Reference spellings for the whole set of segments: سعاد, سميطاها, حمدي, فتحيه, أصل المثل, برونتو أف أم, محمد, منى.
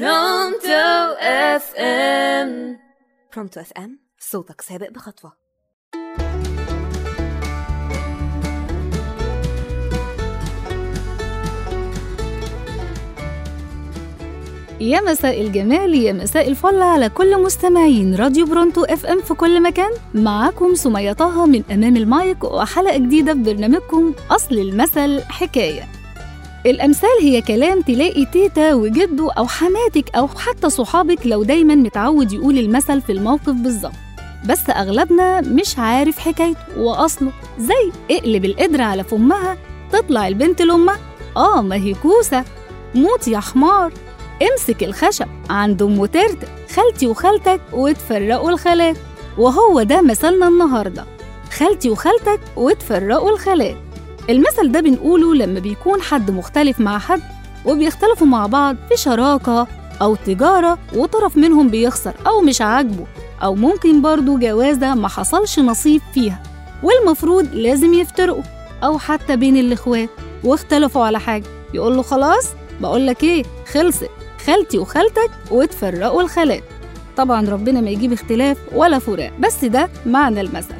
برونتو أف أم. برونتو أف أم، صوتك سابق بخطوة. يا مساء الجمال، يا مساء الفل على كل مستمعين راديو برونتو أف أم في كل مكان. معاكم سميطاها من أمام المايك وحلقة جديدة ببرنامجكم أصل المثل حكاية. الأمثال هي كلام تلاقي تيتا وجده أو حماتك أو حتى صحابك لو دايماً متعود يقول المثل في الموقف بالظبط، بس أغلبنا مش عارف حكايته وأصله. زي اقلب القدرة على فمها تطلع البنت لأمها، ما هي كوسة، موت يا حمار، امسك الخشب عند أم ترتر، خالتي وخالتك وتفرقوا الخالات. وهو ده مثلنا النهاردة، خالتي وخالتك وتفرقوا الخالات. المثل ده بنقوله لما بيكون حد مختلف مع حد وبيختلفوا مع بعض في شراكة أو تجارة، وطرف منهم بيخسر أو مش عاجبه، أو ممكن برضو جوازة ما حصلش نصيب فيها والمفروض لازم يفترقوا، أو حتى بين الإخوات واختلفوا على حاجة يقول له خلاص بقولك إيه، خلصت، خالتي وخالتك وتفرقوا الخالات. طبعا ربنا ما يجيب اختلاف ولا فراق، بس ده معنى المثل.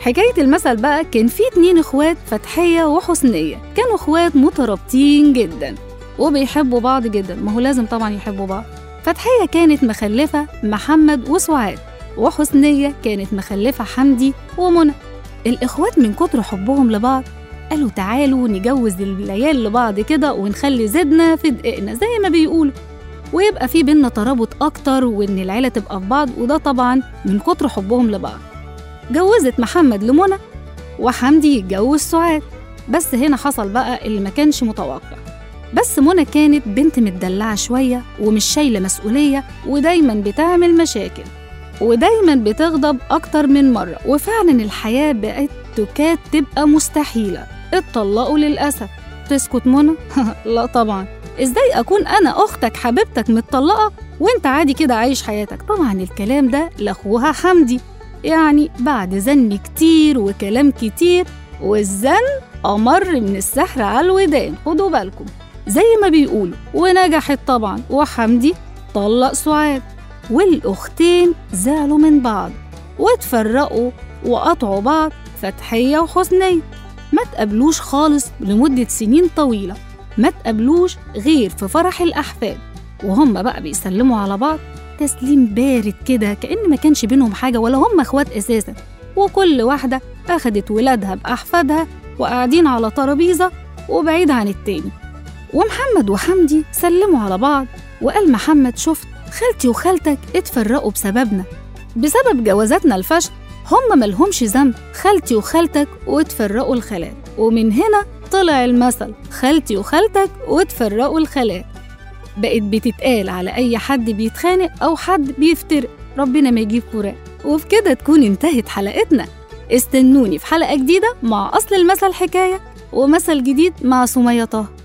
حكاية المثل بقى، كان في 2 اخوات فتحيه وحسنيه، كانوا اخوات مترابطين جدا وبيحبوا بعض جدا. ما هو لازم طبعا يحبوا بعض. فتحيه كانت مخلفه محمد وسعاد، وحسنيه كانت مخلفه حمدي ومنى. الاخوات من كتر حبهم لبعض قالوا تعالوا نجوز العيال لبعض كده ونخلي زدنا في دقيقنا زي ما بيقولوا، ويبقى في بينا ترابط اكتر وان العيله تبقى في بعض. وده طبعا من كتر حبهم لبعض. جوزت محمد لمنى وحمدي يتجوز سعاد، بس هنا حصل بقى اللي ما كانش متوقع. بس منى كانت بنت متدلعه شويه ومش شايله مسؤوليه، ودايما بتعمل مشاكل ودايما بتغضب اكتر من مره، وفعلا الحياه بقت تكاد تبقى مستحيله. اتطلقوا للاسف. تسكت منى؟ لا طبعا، ازاي اكون انا اختك حبيبتك متطلقه وانت عادي كده عايش حياتك؟ طبعا الكلام ده لاخوها حمدي، يعني بعد زن كتير وكلام كتير، والزن أمر من السحر على الودان، خدوا بالكم زي ما بيقولوا. ونجحت طبعا، وحمدي طلق سعاد، والأختين زعلوا من بعض واتفرقوا وقطعوا بعض. فتحية وحسنية ما تقابلوش خالص لمدة سنين طويلة، ما تقابلوش غير في فرح الأحفاد، وهم بقى بيسلموا على بعض تسليم بارد كده كأن ما كانش بينهم حاجة ولا هم اخوات أساسا. وكل واحدة أخدت ولادها بأحفادها وقاعدين على ترابيزة وبعيد عن التاني. ومحمد وحمدي سلموا على بعض، وقال محمد شفت خالتي وخالتك اتفرقوا بسببنا، بسبب جوازاتنا الفشل، هم ملهمش ذنب، خالتي وخالتك واتفرقوا الخالات. ومن هنا طلع المثل خالتي وخالتك واتفرقوا الخالات. بقت بتتقال على أي حد بيتخانق أو حد بيفترق، ربنا ما يجيب فراق. وبكده تكون انتهت حلقتنا. استنوني في حلقة جديدة مع أصل المثل حكاية، ومثل جديد مع سميطاها.